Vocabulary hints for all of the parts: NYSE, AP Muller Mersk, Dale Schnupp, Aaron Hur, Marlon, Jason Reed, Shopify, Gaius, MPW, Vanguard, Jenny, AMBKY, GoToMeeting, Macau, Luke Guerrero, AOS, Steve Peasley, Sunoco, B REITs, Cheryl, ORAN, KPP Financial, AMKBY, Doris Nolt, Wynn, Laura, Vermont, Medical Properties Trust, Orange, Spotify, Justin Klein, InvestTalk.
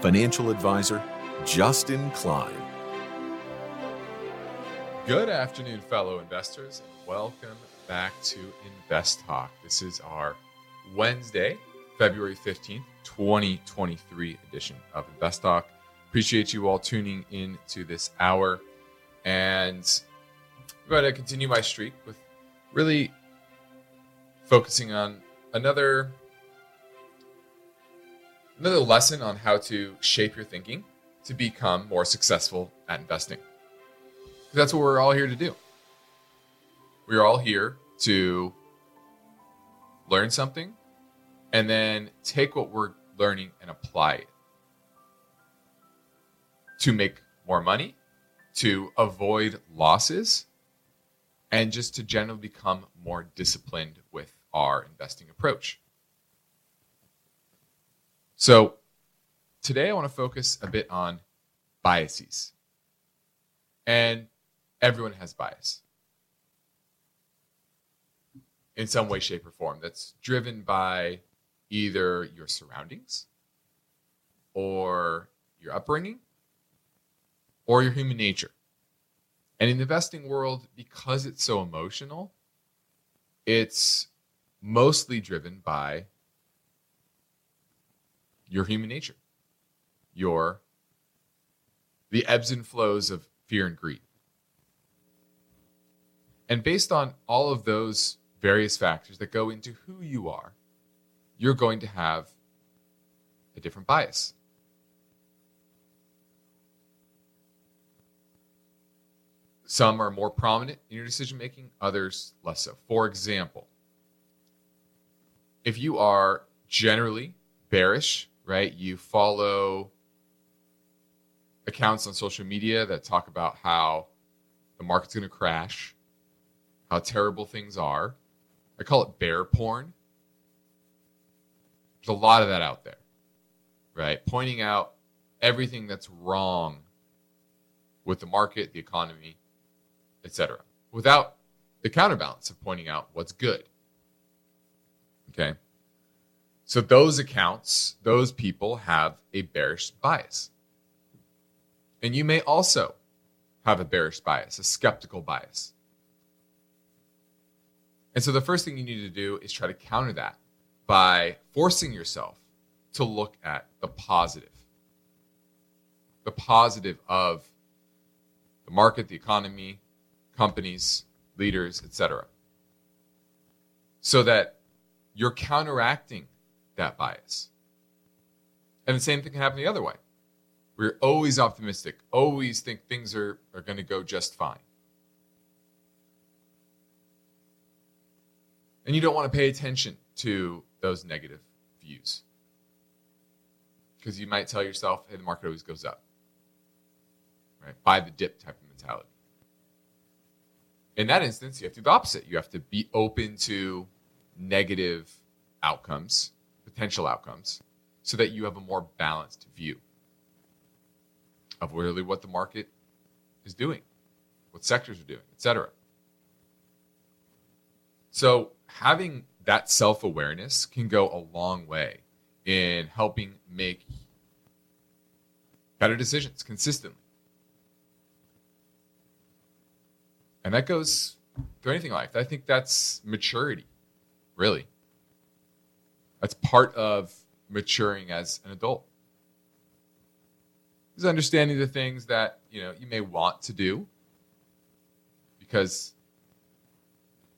Financial Advisor, Justin Klein. Good afternoon, fellow investors, and welcome back to InvestTalk. This is our Wednesday, February 15th, 2023 edition of InvestTalk. Appreciate you all tuning in to this hour. And I'm going to continue my streak with really focusing on another lesson on how to shape your thinking to become more successful at investing. That's what we're all here to do. We're all here to learn something and then take what we're learning and apply it to make more money, to avoid losses, and just to generally become more disciplined with our investing approach. So today I want to focus a bit on biases. And everyone has bias in some way, shape, or form that's driven by either your surroundings or your upbringing or your human nature. And in the investing world, because it's so emotional, it's mostly driven by your human nature, the ebbs and flows of fear and greed. And based on all of those various factors that go into who you are, you're going to have a different bias. Some are more prominent in your decision-making, others less so. For example, if you are generally bearish, right? You follow accounts on social media that talk about how the market's going to crash, how terrible things are. I call it bear porn. There's a lot of that out there, right? Pointing out everything that's wrong with the market, the economy, etc., without the counterbalance of pointing out what's good. Okay. So those accounts, those people have a bearish bias. And you may also have a bearish bias, a skeptical bias. And so the first thing you need to do is try to counter that by forcing yourself to look at the positive of the market, the economy, companies, leaders, etc., so that you're counteracting that bias. And the same thing can happen the other way. We're always optimistic, always think things are going to go just fine. And you don't want to pay attention to those negative views, because you might tell yourself, hey, the market always goes up, right? Buy the dip type of mentality. In that instance, you have to do the opposite. You have to be open to negative outcomes, potential outcomes, so that you have a more balanced view of really what the market is doing, what sectors are doing, etc. So having that self-awareness can go a long way in helping make better decisions consistently. And that goes through anything in life. I think that's maturity, really. That's part of maturing as an adult. Is understanding the things that you may want to do because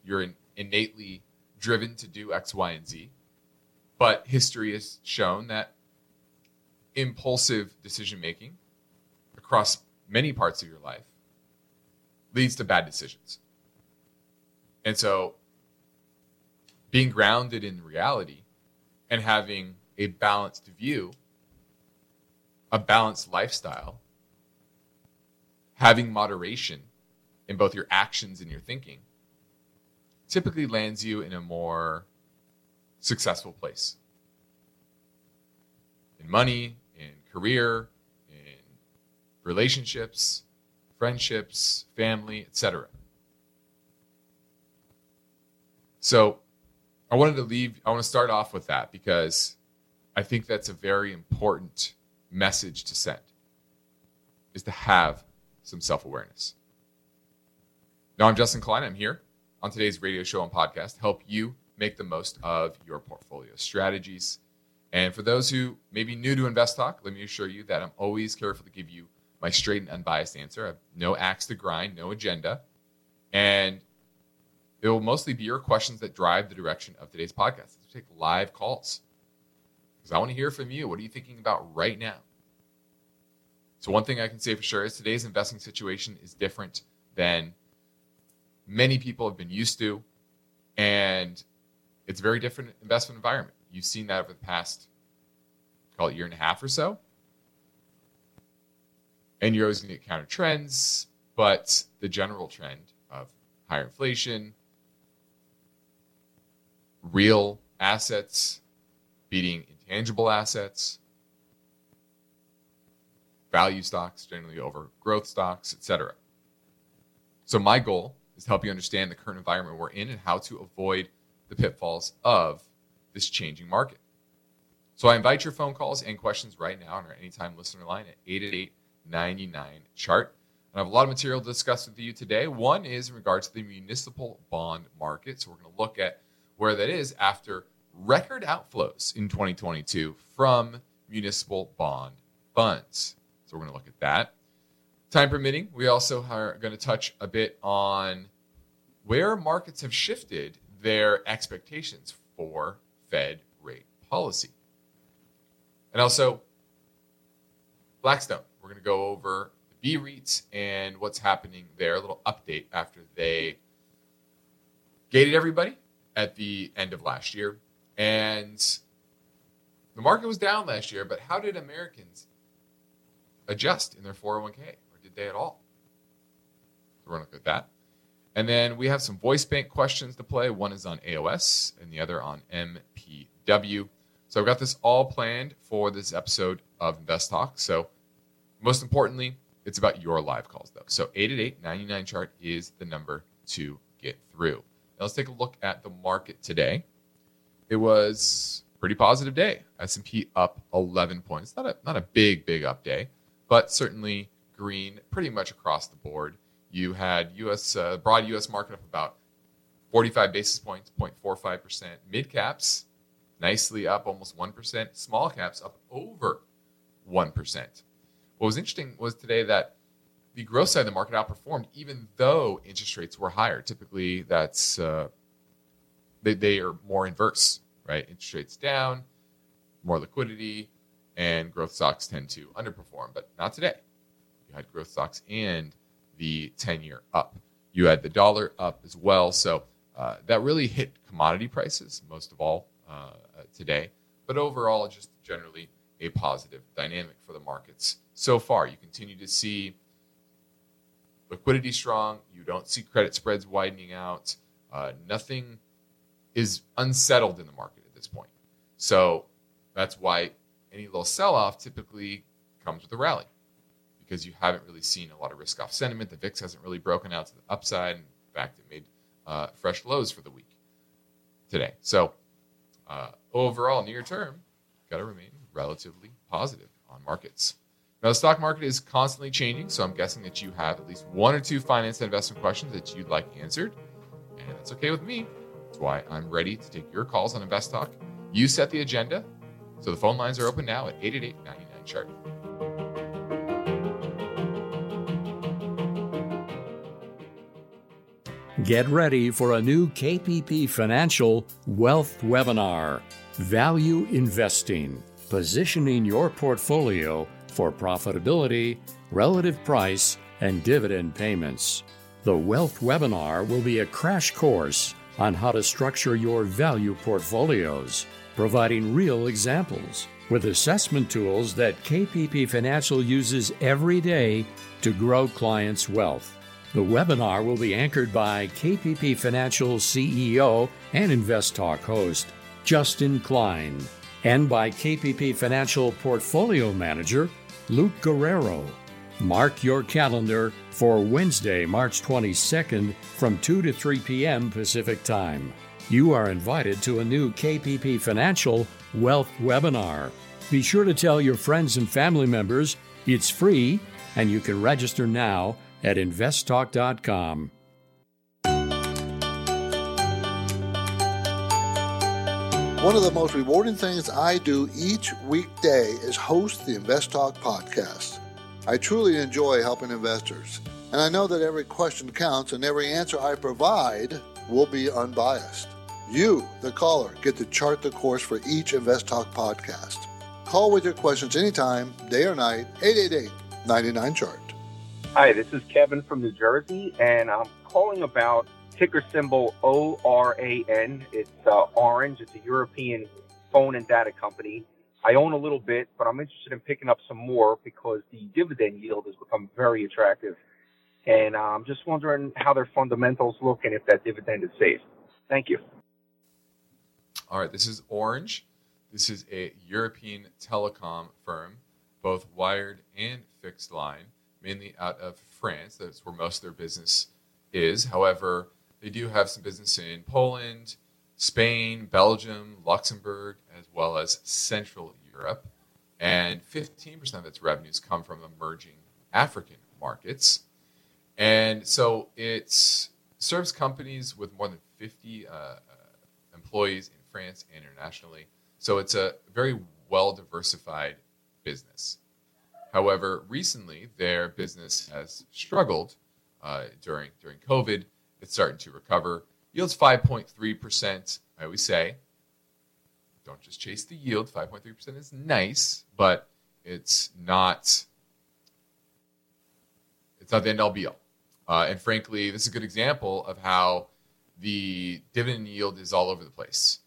you're innately driven to do X, Y, and Z. But history has shown that impulsive decision-making across many parts of your life leads to bad decisions. And so being grounded in reality and having a balanced view a balanced lifestyle, having moderation in both your actions and your thinking, typically lands you in a more successful place. In money, in career, in relationships, friendships, family, etc. So I want to start off with that because I think that's a very important message to send, is to have some self-awareness. Now, I'm Justin Klein. I'm here on today's radio show and podcast to help you make the most of your portfolio strategies. And for those who may be new to InvestTalk, let me assure you that I'm always careful to give you my straight and unbiased answer. I have no axe to grind, no agenda. And it will mostly be your questions that drive the direction of today's podcast. Let's take live calls because I want to hear from you. What are you thinking about right now? So one thing I can say for sure is today's investing situation is different than many people have been used to, and it's a very different investment environment. You've seen that over the past, call it year and a half or so, and you're always going to get counter trends, but the general trend of higher inflation, real assets beating intangible assets, value stocks generally over growth stocks, etc. So my goal is to help you understand the current environment we're in and how to avoid the pitfalls of this changing market. So I invite your phone calls and questions right now on our Anytime Listener line at 888-99-CHART. And I have a lot of material to discuss with you today. One is in regards to the municipal bond market. So we're going to look at where that is after record outflows in 2022 from municipal bond funds. So we're going to look at that. Time permitting, we also are going to touch a bit on where markets have shifted their expectations for Fed rate policy. And also Blackstone. We're going to go over the B REITs and what's happening there, a little update after they gated everybody at the end of last year. And the market was down last year, but how did Americans adjust in their 401k? Day at all. So we're going to look at that. And then we have some voice bank questions to play. One is on AOS and the other on MPW. So I've got this all planned for this episode of Invest Talk. So most importantly, it's about your live calls though. So 888-99-CHART is the number to get through. Now let's take a look at the market today. It was a pretty positive day. S&P up 11 points. Not a big up day, but certainly green pretty much across the board. You had broad U.S. market up about 45 basis points, 0.45%. Mid caps nicely up almost 1%. Small caps up over 1%. What was interesting was today that the growth side of the market outperformed even though interest rates were higher. Typically, that's they are more inverse, right? Interest rates down, more liquidity, and growth stocks tend to underperform, but not today. Had growth stocks and the 10-year up. You had the dollar up as well. So that really hit commodity prices most of all today. But overall, just generally a positive dynamic for the markets. So far, you continue to see liquidity strong. You don't see credit spreads widening out. Nothing is unsettled in the market at this point. So that's why any little sell-off typically comes with a rally, because you haven't really seen a lot of risk-off sentiment. The VIX hasn't really broken out to the upside. In fact, it made fresh lows for the week today. So overall, near term, got to remain relatively positive on markets. Now, the stock market is constantly changing, so I'm guessing that you have at least one or two finance and investment questions that you'd like answered, and that's okay with me. That's why I'm ready to take your calls on InvestTalk. You set the agenda, so the phone lines are open now at 888-99-CHART. Get ready for a new KPP Financial Wealth Webinar, Value Investing, Positioning Your Portfolio for Profitability, Relative Price, and Dividend Payments. The Wealth Webinar will be a crash course on how to structure your value portfolios, providing real examples with assessment tools that KPP Financial uses every day to grow clients' wealth. The webinar will be anchored by KPP Financial CEO and InvestTalk host, Justin Klein, and by KPP Financial Portfolio Manager, Luke Guerrero. Mark your calendar for Wednesday, March 22nd from 2 to 3 p.m. Pacific Time. You are invited to a new KPP Financial Wealth Webinar. Be sure to tell your friends and family members. It's free, and you can register now at investtalk.com. One of the most rewarding things I do each weekday is host the InvestTalk podcast. I truly enjoy helping investors, and I know that every question counts and every answer I provide will be unbiased. You, the caller, get to chart the course for each InvestTalk podcast. Call with your questions anytime, day or night, 888-99-CHART. Hi, this is Kevin from New Jersey, and I'm calling about ticker symbol ORAN. It's Orange. It's a European phone and data company. I own a little bit, but I'm interested in picking up some more because the dividend yield has become very attractive. And I'm just wondering how their fundamentals look and if that dividend is safe. Thank you. All right. This is Orange. This is a European telecom firm, both wired and fixed line, mainly out of France. That's where most of their business is. However, they do have some business in Poland, Spain, Belgium, Luxembourg, as well as Central Europe. And 15% of its revenues come from emerging African markets. And so it serves companies with more than 50 employees in France and internationally. So it's a very well-diversified business. However, recently, their business has struggled during COVID. It's starting to recover. Yields 5.3%. I always say, don't just chase the yield. 5.3% is nice, but it's not the end all be all. And frankly, this is a good example of how the dividend yield is all over the place.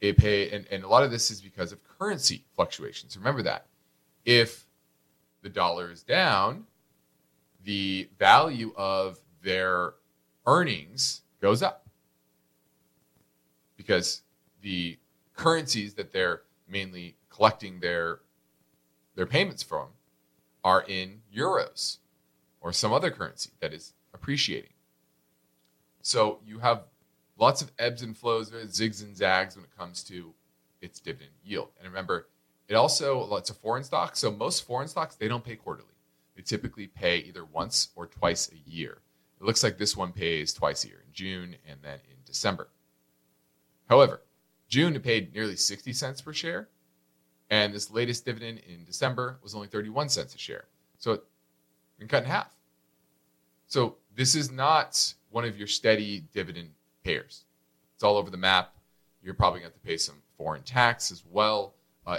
They pay, and a lot of this is because of currency fluctuations. Remember that. If the dollar is down, the value of their earnings goes up, because the currencies that they're mainly collecting their payments from are in euros or some other currency that is appreciating. So you have lots of ebbs and flows, zigs and zags when it comes to its dividend yield. And remember, it also, lots of foreign stocks. So most foreign stocks, they don't pay quarterly. They typically pay either once or twice a year. It looks like this one pays twice a year, in June and then in December. However, June it paid nearly 60 cents per share, and this latest dividend in December was only 31 cents a share. So it's been cut in half. So this is not one of your steady dividend payers. It's all over the map. You're probably going to have to pay some foreign tax as well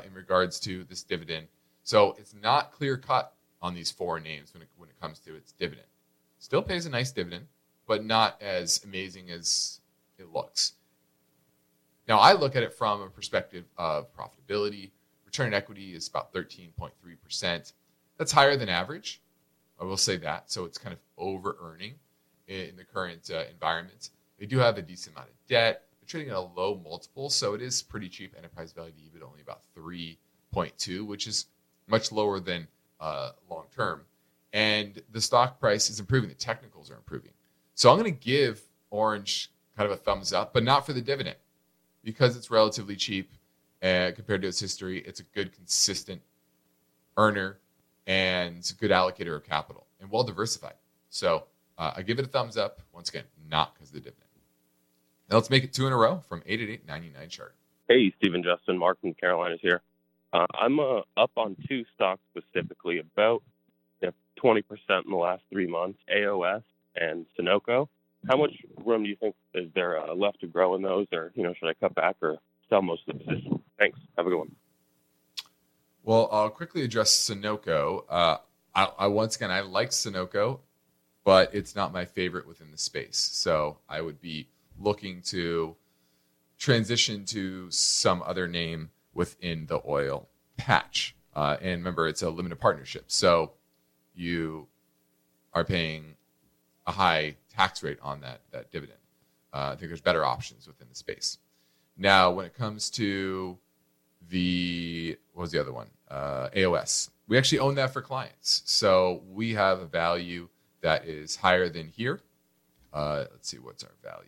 in regards to this dividend. So it's not clear cut on these foreign names when it comes to its dividend. Still pays a nice dividend, but not as amazing as it looks. Now, I look at it from a perspective of profitability. Return on equity is about 13.3%. That's higher than average. I will say that. So it's kind of over-earning in the current environment. They do have a decent amount of debt. They're trading at a low multiple, so it is pretty cheap. Enterprise value to EBIT only about 3.2, which is much lower than long-term. And the stock price is improving. The technicals are improving. So I'm going to give Orange kind of a thumbs up, but not for the dividend, because it's relatively cheap compared to its history. It's a good, consistent earner and it's a good allocator of capital and well diversified. So I give it a thumbs up. Once again, not because of the dividend. Now let's make it two in a row from 888-99-CHART. Hey, Stephen, Justin, Mark from Carolina's here. I'm up on two stocks specifically, about 20% in the last 3 months, AOS and Sunoco. How much room do you think is there left to grow in those? Or, should I cut back or sell most of the position? Thanks. Have a good one. Well, I'll quickly address Sunoco. I once again, I like Sunoco, but it's not my favorite within the space. So I would be looking to transition to some other name within the oil patch. And remember, it's a limited partnership. So you are paying a high tax rate on that dividend. I think there's better options within the space. Now, when it comes to what was the other one? AOS. We actually own that for clients. So we have a value that is higher than here. Let's see, what's our value?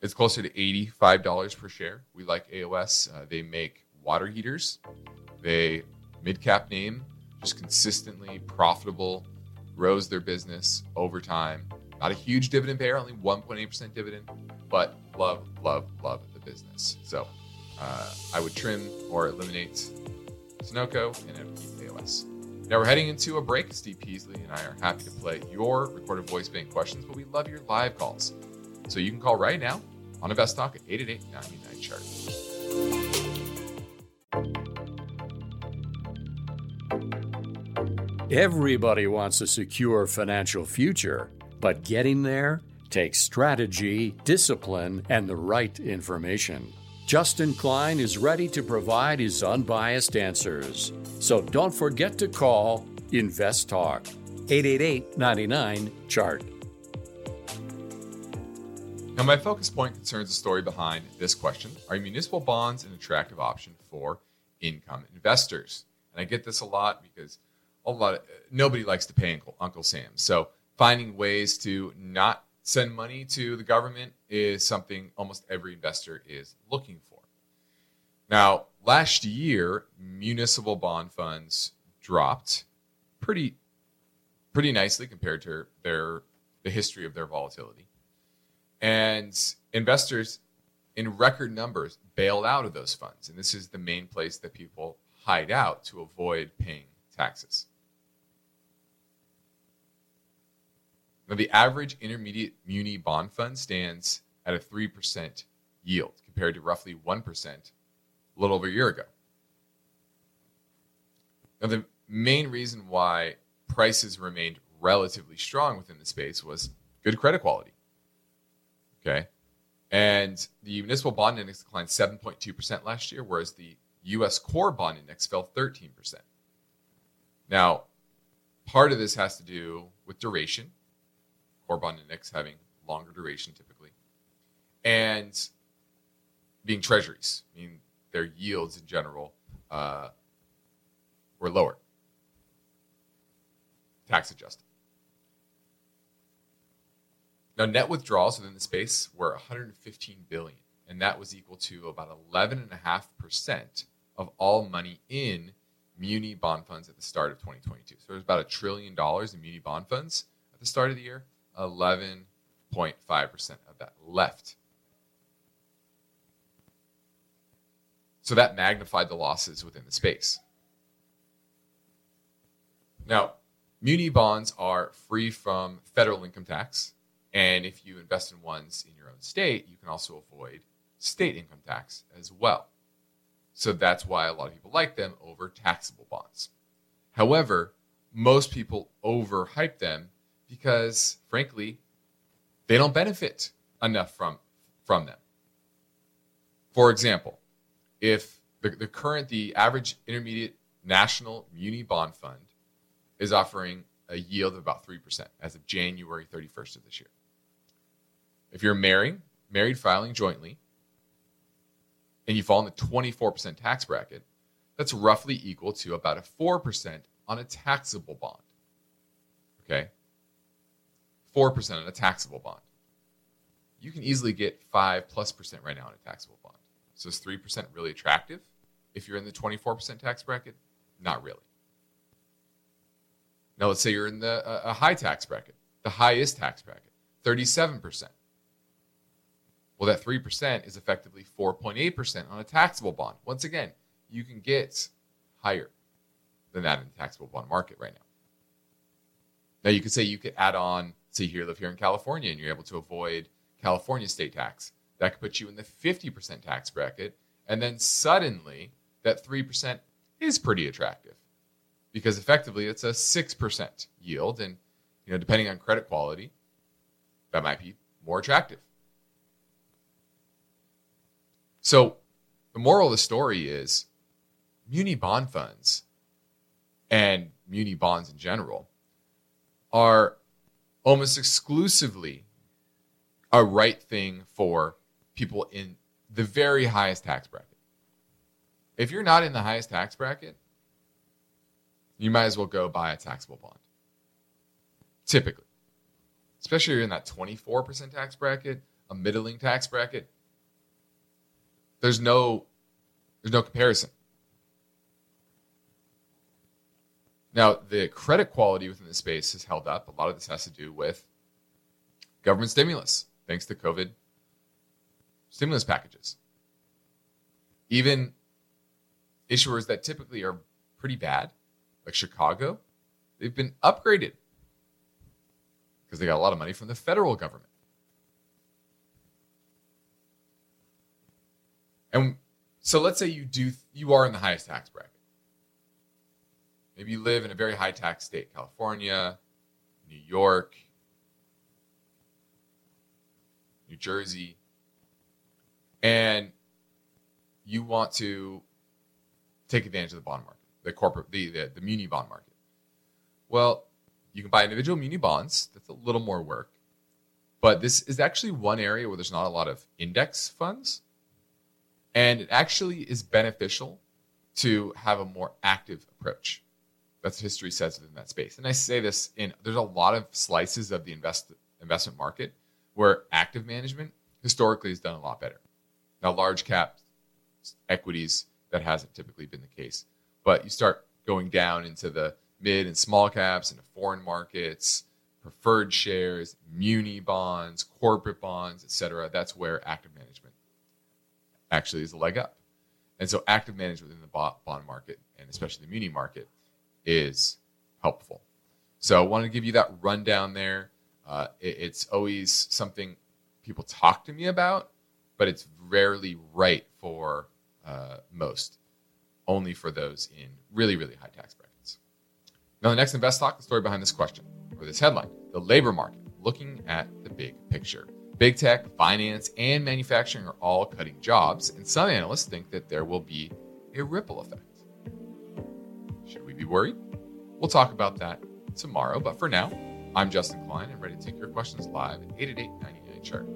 It's closer to $85 per share. We like AOS. They make water heaters. They, mid-cap name, just consistently profitable, grows their business over time. Not a huge dividend payer, only 1.8% dividend, but love, love, love the business. So I would trim or eliminate Sunoco and I would keep AOS. Now we're heading into a break. Steve Peasley and I are happy to play your recorded voice bank questions, but we love your live calls. So you can call right now on InvestTalk at 888-99-CHART. Everybody wants a secure financial future, but getting there takes strategy, discipline, and the right information. Justin Klein is ready to provide his unbiased answers. So don't forget to call InvestTalk 888-99-CHART. Now, my focus point concerns the story behind this question. Are municipal bonds an attractive option for income investors? And I get this a lot because nobody likes to pay Uncle Sam. So finding ways to not send money to the government is something almost every investor is looking for. Now, last year, municipal bond funds dropped pretty nicely compared to the history of their volatility. And investors in record numbers bailed out of those funds. And this is the main place that people hide out to avoid paying taxes. Now, the average intermediate muni bond fund stands at a 3% yield compared to roughly 1% a little over a year ago. Now, the main reason why prices remained relatively strong within the space was good credit quality. Okay. And the municipal bond index declined 7.2% last year, whereas the U.S. core bond index fell 13%. Now, part of this has to do with duration, core bond index having longer duration typically, and being treasuries. I mean, their yields in general were lower, tax adjusted. Now, net withdrawals within the space were $115 billion, and that was equal to about 11.5% of all money in muni bond funds at the start of 2022. So there's about $1 trillion in muni bond funds at the start of the year. 11.5% of that left. So that magnified the losses within the space. Now, muni bonds are free from federal income tax. And if you invest in ones in your own state, you can also avoid state income tax as well. So that's why a lot of people like them over taxable bonds. However, most people overhype them because, frankly, they don't benefit enough from them. For example, if the average intermediate national muni bond fund is offering a yield of about 3% as of January 31st of this year. If you're married filing jointly, and you fall in the 24% tax bracket, that's roughly equal to about a 4% on a taxable bond. Okay? 4% on a taxable bond. You can easily get 5+% right now on a taxable bond. So is 3% really attractive? If you're in the 24% tax bracket, not really. Now, let's say you're in a high tax bracket, the highest tax bracket, 37%. Well, that 3% is effectively 4.8% on a taxable bond. Once again, you can get higher than that in the taxable bond market right now. Now, you could say you could add on, say you live here in California and you're able to avoid California state tax. That could put you in the 50% tax bracket. And then suddenly that 3% is pretty attractive because effectively it's a 6% yield. And, depending on credit quality, that might be more attractive. So the moral of the story is muni bond funds and muni bonds in general are almost exclusively a right thing for people in the very highest tax bracket. If you're not in the highest tax bracket, you might as well go buy a taxable bond. Typically, especially if you're in that 24% tax bracket, a middling tax bracket, there's no comparison. Now, the credit quality within the space has held up. A lot of this has to do with government stimulus, thanks to COVID stimulus packages. Even issuers that typically are pretty bad, like Chicago, they've been upgraded because they got a lot of money from the federal government. And so let's say you are in the highest tax bracket. Maybe you live in a very high tax state, California, New York, New Jersey, and you want to take advantage of the bond market, the muni bond market. Well, you can buy individual muni bonds. That's a little more work, but this is actually one area where there's not a lot of index funds, and it actually is beneficial to have a more active approach. That's what history says within that space. And I say this there's a lot of slices of the investment market where active management historically has done a lot better. Now, large cap equities, that hasn't typically been the case. But you start going down into the mid and small caps, into foreign markets, preferred shares, muni bonds, corporate bonds, et cetera. That's where active management actually is a leg up. And so active management within the bond market, and especially the muni market, is helpful. So I wanted to give you that rundown there. It's always something people talk to me about, but it's rarely right for most, only for those in really, really high tax brackets. Now, the next Invest Talk, the story behind this question, or this headline: the labor market, looking at the big picture. Big tech, finance, and manufacturing are all cutting jobs, and some analysts think that there will be a ripple effect. Should we be worried? We'll talk about that tomorrow, but for now, I'm Justin Klein, and ready to take your questions live at 888-99-CHART.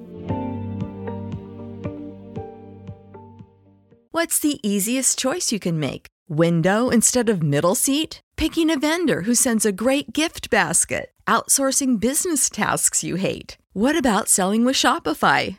What's the easiest choice you can make? Window instead of middle seat? Picking a vendor who sends a great gift basket? Outsourcing business tasks you hate? What about selling with Shopify?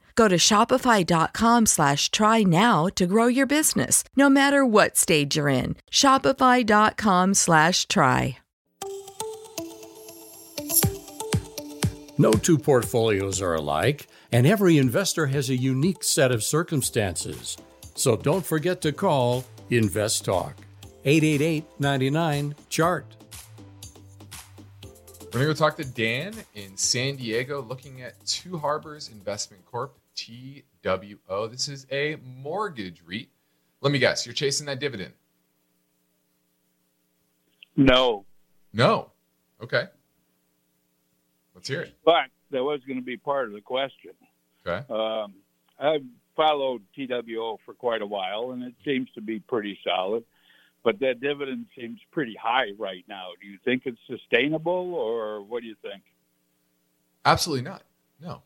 Go to shopify.com/try now to grow your business, no matter what stage you're in. Shopify.com/try. No two portfolios are alike, and every investor has a unique set of circumstances. So don't forget to call InvestTalk, 888-99-CHART. We're going to go talk to Dan in San Diego, looking at Two Harbors Investment Corp, TWO. This is a mortgage REIT. Let me guess, you're chasing that dividend? No. Okay. Let's hear it. But that was going to be part of the question. Okay. I've followed TWO for quite a while, and it seems to be pretty solid. But that dividend seems pretty high right now. Do you think it's sustainable, or what do you think? Absolutely not. No.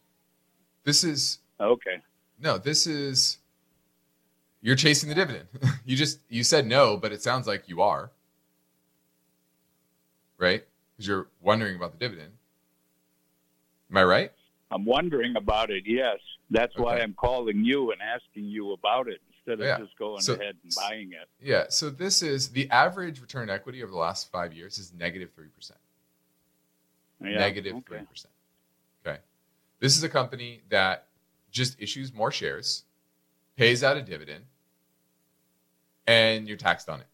You're chasing the dividend. You said no, but it sounds like you are. Right? Because you're wondering about the dividend. Am I right? I'm wondering about it, yes. That's okay. Why I'm calling you and asking you about it. instead of just going ahead and buying it. Yeah. So this is the average return on equity over the last 5 years is negative 3%. Negative 3%. Okay. This is a company that just issues more shares, pays out a dividend, and you're taxed on it.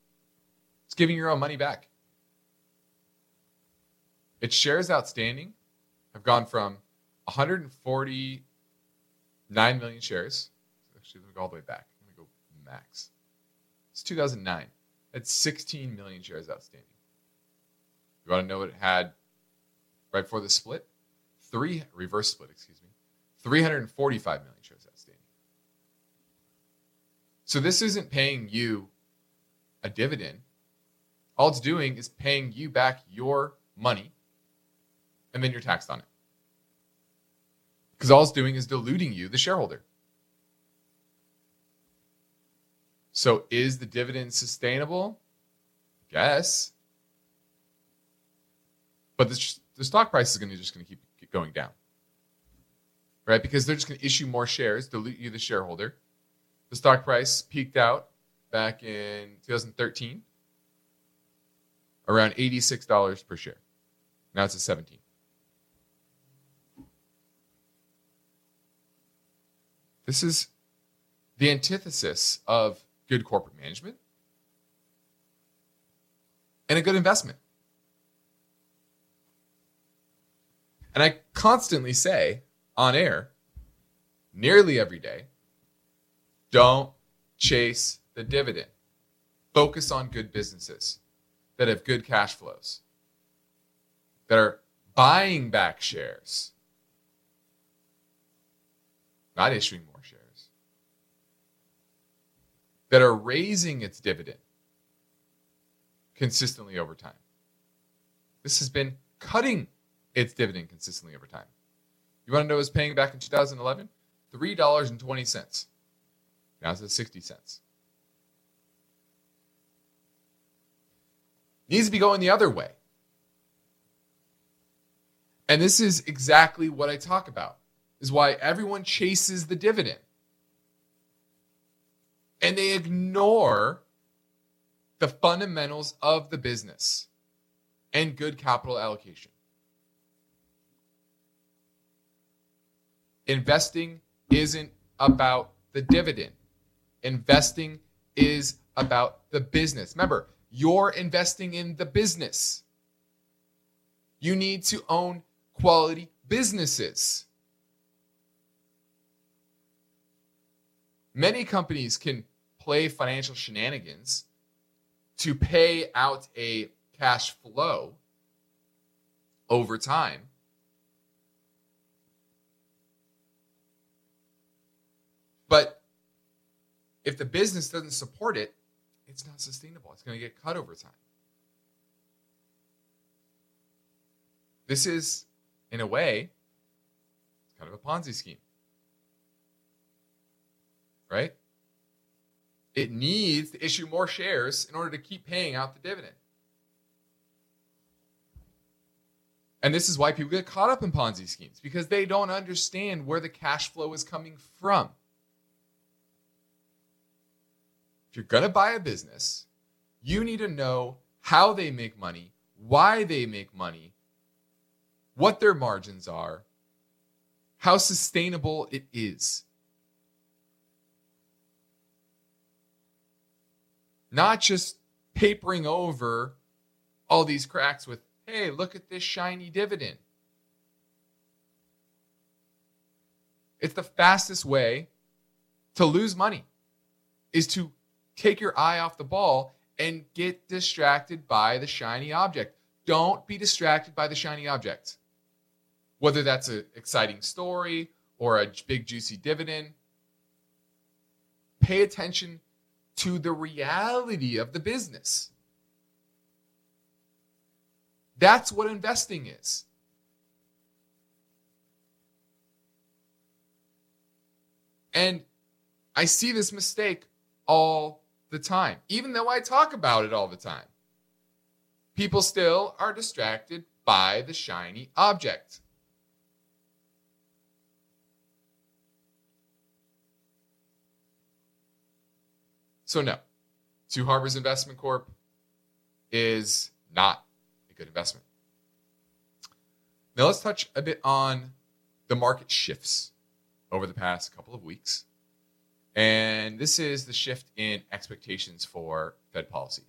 It's giving your own money back. Its shares outstanding have gone from 149 million shares. Actually, let me go all the way back. Let me go max. It's 2009. That's 16 million shares outstanding. You want to know what it had right before the split? Reverse split, 345 million shares outstanding. So this isn't paying you a dividend. All it's doing is paying you back your money, and then you're taxed on it. Because all it's doing is diluting you, the shareholder. So is the dividend sustainable? Yes. But the stock price is just going to keep going down. Right? Because they're just going to issue more shares, dilute you, the shareholder. The stock price peaked out back in 2013, around $86 per share. Now it's at 17. This is the antithesis of good corporate management and a good investment. And I constantly say on air, nearly every day, don't chase the dividend. Focus on good businesses that have good cash flows, that are buying back shares, not issuing more shares, that are raising its dividend consistently over time. This has been cutting its dividend consistently over time. You want to know what's paying back in 2011? $3.20. Now it's at 60 cents. Needs to be going the other way. And this is exactly what I talk about, is why everyone chases the dividend. And they ignore the fundamentals of the business and good capital allocation. Investing isn't about the dividend. Investing is about the business. Remember, you're investing in the business. You need to own quality businesses. Many companies can play financial shenanigans to pay out a cash flow over time. But if the business doesn't support it, it's not sustainable. It's going to get cut over time. This is, in a way, kind of a Ponzi scheme. Right? It needs to issue more shares in order to keep paying out the dividend. And this is why people get caught up in Ponzi schemes, because they don't understand where the cash flow is coming from. If you're going to buy a business, you need to know how they make money, why they make money, what their margins are, how sustainable it is. Not just papering over all these cracks with, hey, look at this shiny dividend. It's the fastest way to lose money, is to take your eye off the ball and get distracted by the shiny object. Don't be distracted by the shiny object. Whether that's an exciting story or a big juicy dividend, pay attention to the reality of the business. That's what investing is. And I see this mistake all the time, even though I talk about it all the time. People still are distracted by the shiny object. So no, Two Harbors Investment Corp is not a good investment. Now let's touch a bit on the market shifts over the past couple of weeks. And this is the shift in expectations for Fed policy.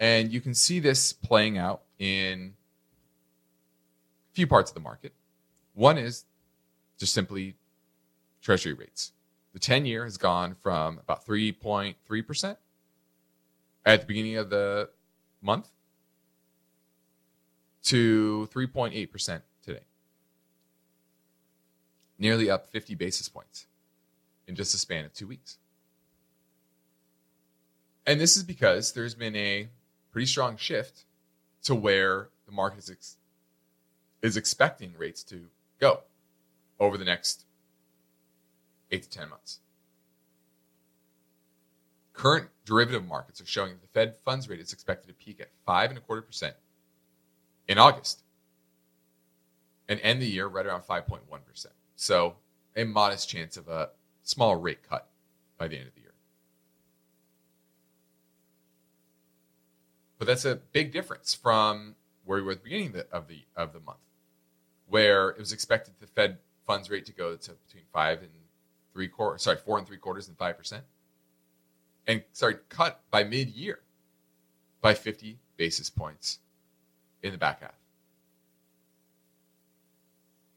And you can see this playing out in a few parts of the market. One is just simply Treasury rates. The 10-year has gone from about 3.3% at the beginning of the month to 3.8% today. Nearly up 50 basis points in just a span of 2 weeks. And this is because there's been a pretty strong shift to where the market is expecting rates to go over the next 8 to 10 months. Current derivative markets are showing that the Fed funds rate is expected to peak at 5.25% in August and end the year right around 5.1%. So a modest chance of a small rate cut by the end of the year. But that's a big difference from where we were at the beginning of the month, where it was expected the Fed funds rate to go to between 4 3/4 and 5%, and started cut by mid-year by 50 basis points in the back half.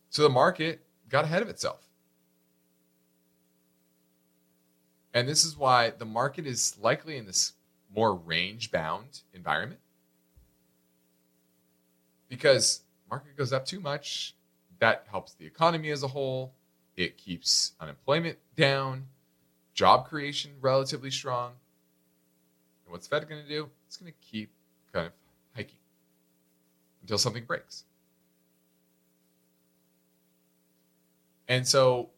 So the market got ahead of itself. And this is why the market is likely in this more range-bound environment, because market goes up too much. That helps the economy as a whole. It keeps unemployment down, job creation relatively strong. And what's Fed going to do? It's going to keep kind of hiking until something breaks. And so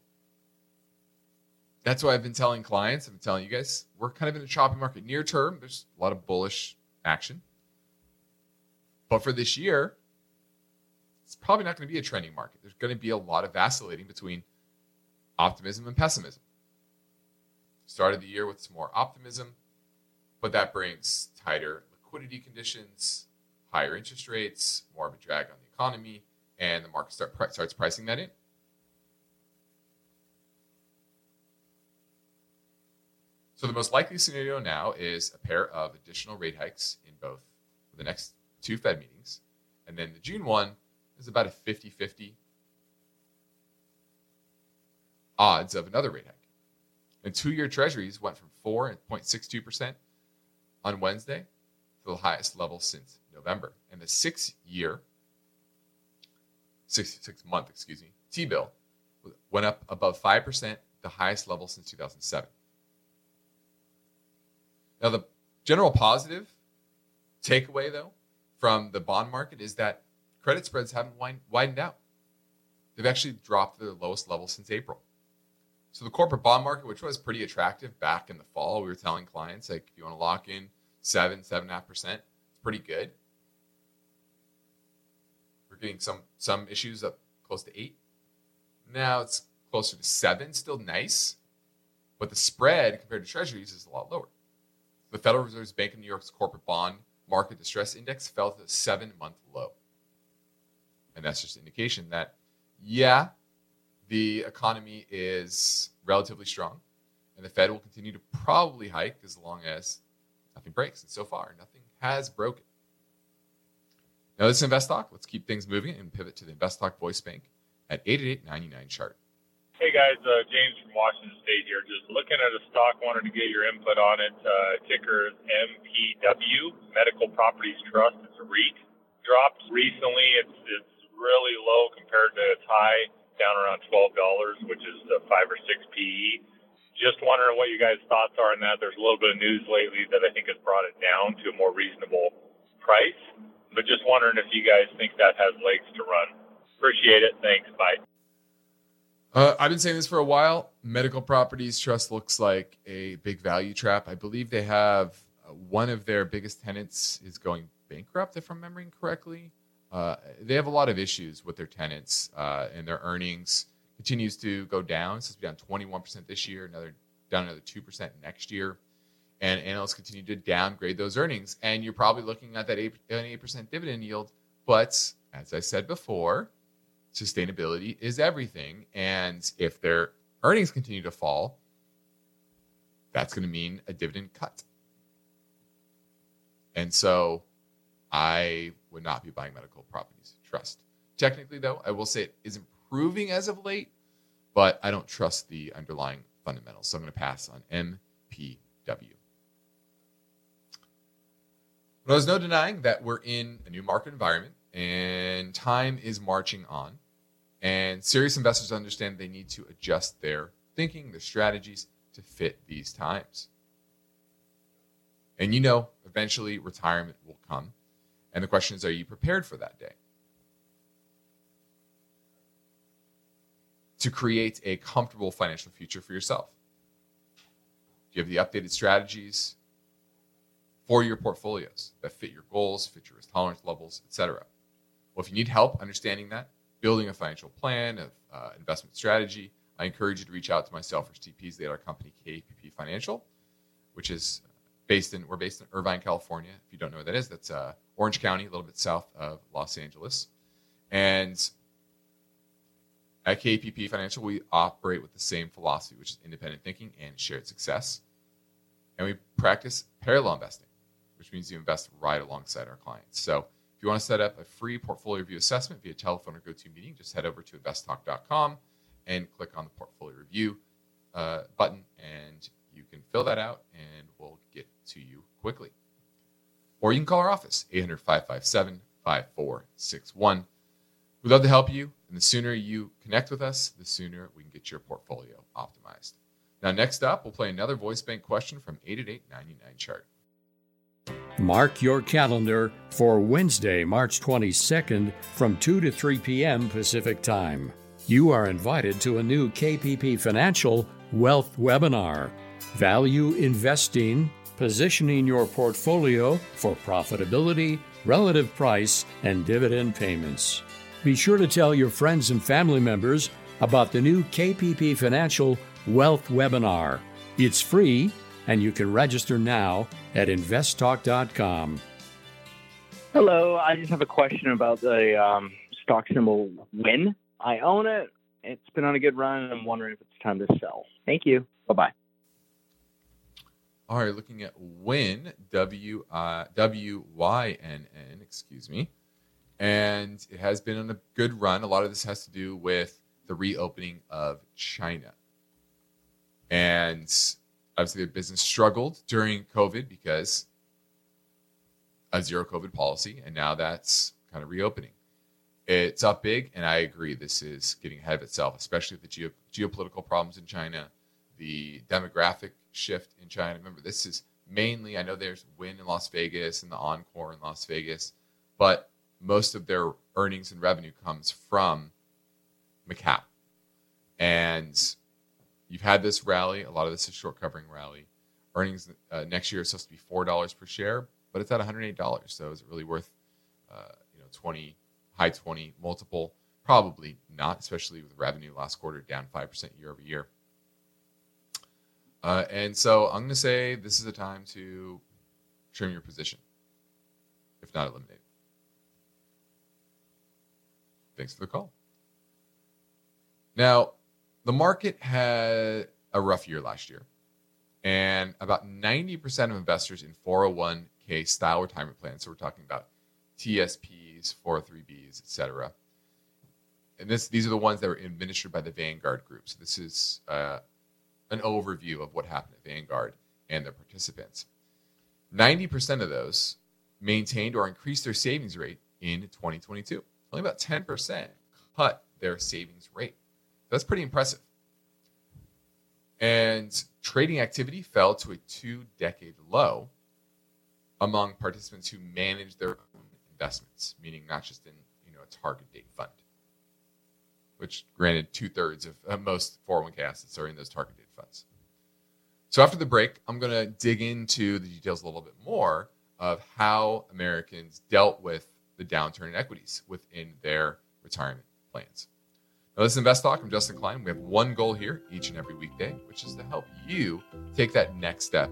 that's why I've been telling clients, I've been telling you guys, we're kind of in a choppy market. Near term, there's a lot of bullish action. But for this year, it's probably not going to be a trending market. There's going to be a lot of vacillating between optimism and pessimism. Started the year with some more optimism, but that brings tighter liquidity conditions, higher interest rates, more of a drag on the economy, and the market starts pricing that in. So the most likely scenario now is a pair of additional rate hikes in both the next two Fed meetings. And then the June one is about a 50-50 odds of another rate hike. And two-year treasuries went from 4.62% on Wednesday to the highest level since November. And the six-month T-bill went up above 5%, the highest level since 2007. Now, the general positive takeaway, though, from the bond market is that credit spreads haven't widened out. They've actually dropped to their lowest level since April. So the corporate bond market, which was pretty attractive back in the fall, we were telling clients, like, if you want to lock in 7.5%, it's pretty good. We're getting some issues up close to 8. Now it's closer to 7, still nice, but the spread compared to treasuries is a lot lower. The Federal Reserve Bank of New York's corporate bond market distress index fell to a 7-month low. And that's just an indication that, yeah, the economy is relatively strong and the Fed will continue to probably hike as long as nothing breaks. And so far, nothing has broken. Now, this is InvestTalk. Let's keep things moving and pivot to the InvestTalk voice bank at 888-99-CHART. Hey guys, James from Washington State here. Just looking at a stock, wanted to get your input on it. Ticker MPW, Medical Properties Trust. It's a REIT. Dropped recently. It's really low compared to its high, down around $12, which is 5 or 6 PE. Just wondering what you guys' thoughts are on that. There's a little bit of news lately that I think has brought it down to a more reasonable price. But just wondering if you guys think that has legs to run. Appreciate it. Thanks. Bye. I've been saying this for a while. Medical Properties Trust looks like a big value trap. I believe they have one of their biggest tenants is going bankrupt, if I'm remembering correctly. They have a lot of issues with their tenants, and their earnings continues to go down. So it's down 21% this year, down another 2% next year. and analysts continue to downgrade those earnings. And you're probably looking at that 8% dividend yield. But as I said before, sustainability is everything. And if their earnings continue to fall, that's going to mean a dividend cut. And so I would not be buying Medical Properties Trust. Technically, though, I will say it is improving as of late, but I don't trust the underlying fundamentals. So I'm going to pass on MPW. But there's no denying that we're in a new market environment and time is marching on. And serious investors understand they need to adjust their thinking, their strategies to fit these times. And you know, eventually retirement will come. And the question is, are you prepared for that day? To create a comfortable financial future for yourself. Do you have the updated strategies for your portfolios that fit your goals, fit your risk tolerance levels, etc.? Well, if you need help understanding that, building a financial plan, an investment strategy, I encourage you to reach out to myself or Steve Peasley at our company, KPP Financial, which is based in Irvine, California. If you don't know what that is, that's Orange County, a little bit south of Los Angeles. And at KPP Financial, we operate with the same philosophy, which is independent thinking and shared success. And we practice parallel investing, which means you invest right alongside our clients. So if you want to set up a free portfolio review assessment via telephone or GoToMeeting, just head over to investtalk.com and click on the portfolio review button, and you can fill that out and we'll get to you quickly. Or you can call our office, 800-557-5461. We'd love to help you. And the sooner you connect with us, the sooner we can get your portfolio optimized. Now, next up, we'll play another Voice Bank question from 888-99-CHART. Mark your calendar for Wednesday, March 22nd from 2 to 3 p.m. Pacific Time. You are invited to a new KPP Financial Wealth Webinar, Value Investing, Positioning Your Portfolio for Profitability, Relative Price, and Dividend Payments. Be sure to tell your friends and family members about the new KPP Financial Wealth Webinar. It's free, and you can register now at investtalk.com. Hello, I just have a question about the stock symbol Wynn. I own it. It's been on a good run, and I'm wondering if it's time to sell. Thank you. Bye-bye. All right, looking at Wynn, W-Y-N-N, and it has been on a good run. A lot of this has to do with the reopening of China. And obviously the business struggled during COVID because a zero COVID policy, and now that's kind of reopening. It's up big, and I agree this is getting ahead of itself, especially with the geopolitical problems in China, the demographic shift in China. Remember, this is mainly, I know there's Wynn in Las Vegas and the Encore in Las Vegas, but most of their earnings and revenue comes from Macau. And you've had this rally. A lot of this is short covering rally. Earnings next year is supposed to be $4 per share, but it's at $108. So is it really worth, 20, high 20 multiple? Probably not, especially with revenue last quarter down 5% year over year. And so I'm going to say this is a time to trim your position, if not eliminate it. Thanks for the call. Now, the market had a rough year last year, and about 90% of investors in 401k style retirement plans, so we're talking about TSPs, 403Bs, etc. And these are the ones that were administered by the Vanguard group. So this is an overview of what happened at Vanguard and their participants. 90% of those maintained or increased their savings rate in 2022. Only about 10% cut their savings rate. That's pretty impressive. And trading activity fell to a 2-decade low among participants who manage their own investments, meaning not just in a target date fund, which granted 2/3 of most 401k assets are in those target date funds. So after the break, I'm going to dig into the details a little bit more of how Americans dealt with the downturn in equities within their retirement plans. Now, this is Invest Talk. I'm Justin Klein. We have one goal here each and every weekday, which is to help you take that next step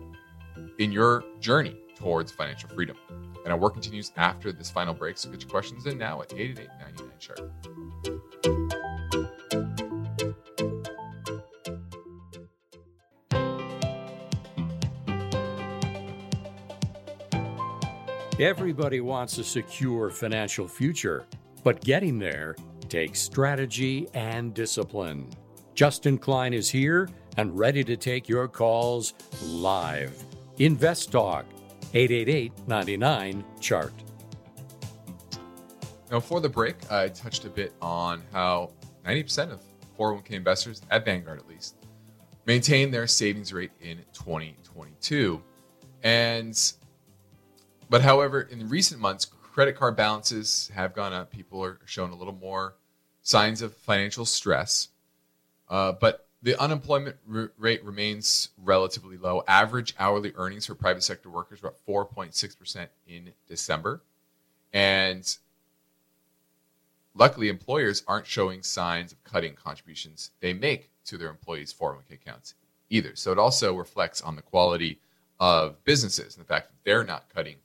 in your journey towards financial freedom. And our work continues after this final break, so get your questions in now at 888-99 sharp. Everybody wants a secure financial future, but getting there takes strategy and discipline. Justin Klein is here and ready to take your calls live. InvestTalk, 888-99-CHART. Now, for the break, I touched a bit on how 90% of 401k investors, at Vanguard at least, maintain their savings rate in 2022. But however, in recent months, credit card balances have gone up. People are showing a little more signs of financial stress. But the unemployment rate remains relatively low. Average hourly earnings for private sector workers were up 4.6% in December. And luckily, employers aren't showing signs of cutting contributions they make to their employees' 401k accounts either. So it also reflects on the quality of businesses and the fact that they're not cutting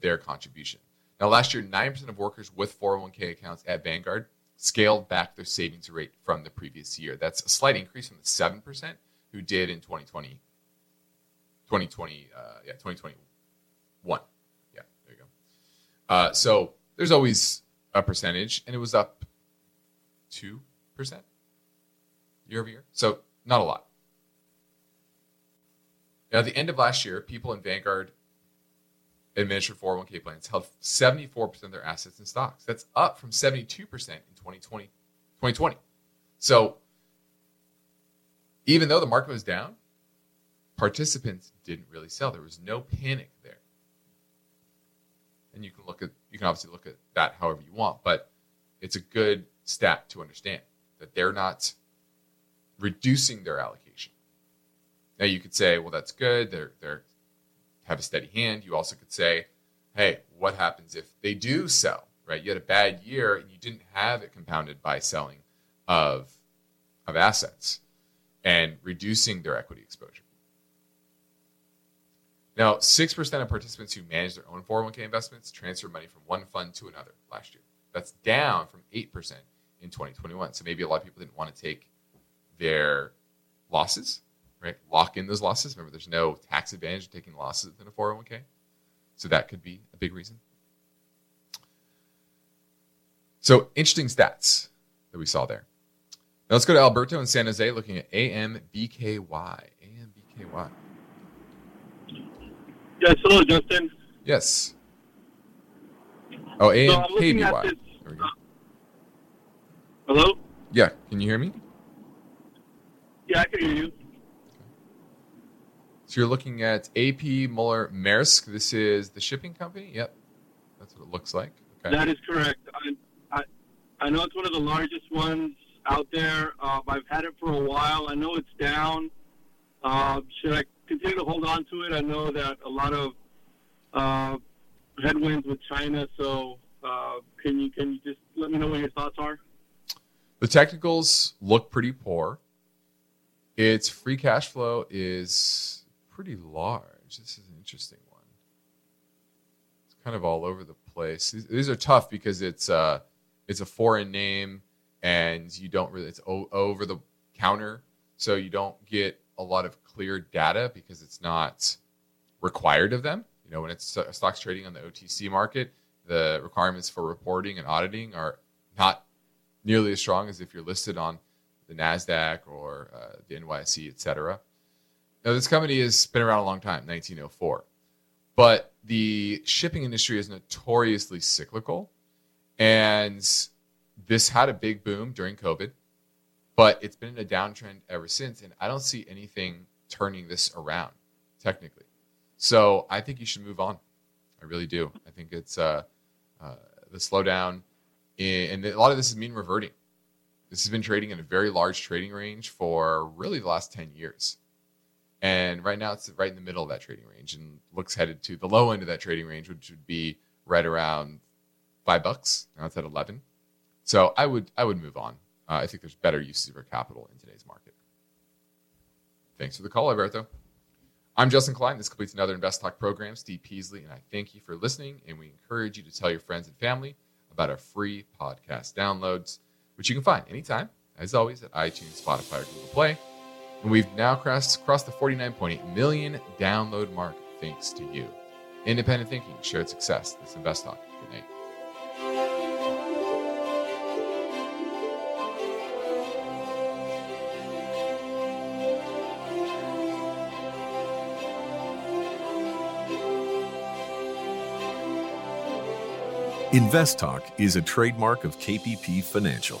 their contribution. Now, last year, 9% of workers with 401k accounts at Vanguard scaled back their savings rate from the previous year. That's a slight increase from the 7% who did in 2021. Yeah, there you go. So there's always a percentage, and it was up 2% year over year. So not a lot. Now, at the end of last year, people in Vanguard administered 401k plans held 74% of their assets in stocks. That's up from 72% in 2020. So even though the market was down, participants didn't really sell. There was no panic there. And you can obviously look at that however you want, but it's a good stat to understand that they're not reducing their allocation. Now you could say, well, that's good. They're have a steady hand. You also could say, hey, what happens if they do sell, right? You had a bad year and you didn't have it compounded by selling of assets and reducing their equity exposure. Now, 6% of participants who manage their own 401k investments transfer money from one fund to another last year. That's down from 8% in 2021. So maybe a lot of people didn't want to take their losses, right? Lock in those losses. Remember, there's no tax advantage of taking losses in a 401k. So that could be a big reason. So interesting stats that we saw there. Now let's go to Alberto in San Jose looking at AMBKY. AMBKY. Yes, hello, Justin. Yes. Oh, AMKBY. So hello? Yeah, can you hear me? Yeah, I can hear you. So you're looking at AP Muller Mersk. This is the shipping company. Yep, that's what it looks like. Okay. That is correct. I know it's one of the largest ones out there. I've had it for a while. I know it's down. Should I continue to hold on to it? I know that a lot of headwinds with China. So can you just let me know what your thoughts are? The technicals look pretty poor. Its free cash flow is pretty large. This is an interesting one. It's kind of all over the place. These are tough because it's a foreign name, and you don't really, it's over the counter, so you don't get a lot of clear data because it's not required of them. You know, when it's stocks trading on the OTC market, the requirements for reporting and auditing are not nearly as strong as if you're listed on the NASDAQ or the NYSE, et cetera. Now, this company has been around a long time, 1904. But the shipping industry is notoriously cyclical. And this had a big boom during COVID. But it's been in a downtrend ever since. And I don't see anything turning this around, technically. So I think you should move on. I really do. I think it's the slowdown. And a lot of this is mean reverting. This has been trading in a very large trading range for really the last 10 years. And right now it's right in the middle of that trading range and looks headed to the low end of that trading range, which would be right around $5. Now it's at 11. So I would move on. I think there's better uses of our capital in today's market. Thanks for the call, Alberto. I'm Justin Klein. This completes another InvestTalk program. Steve Peasley and I thank you for listening, and we encourage you to tell your friends and family about our free podcast downloads, which you can find anytime, as always, at iTunes, Spotify, or Google Play. And we've now crossed the 49.8 million download mark, thanks to you. Independent thinking, shared success. This InvestTalk. Good night. InvestTalk is a trademark of KPP Financial.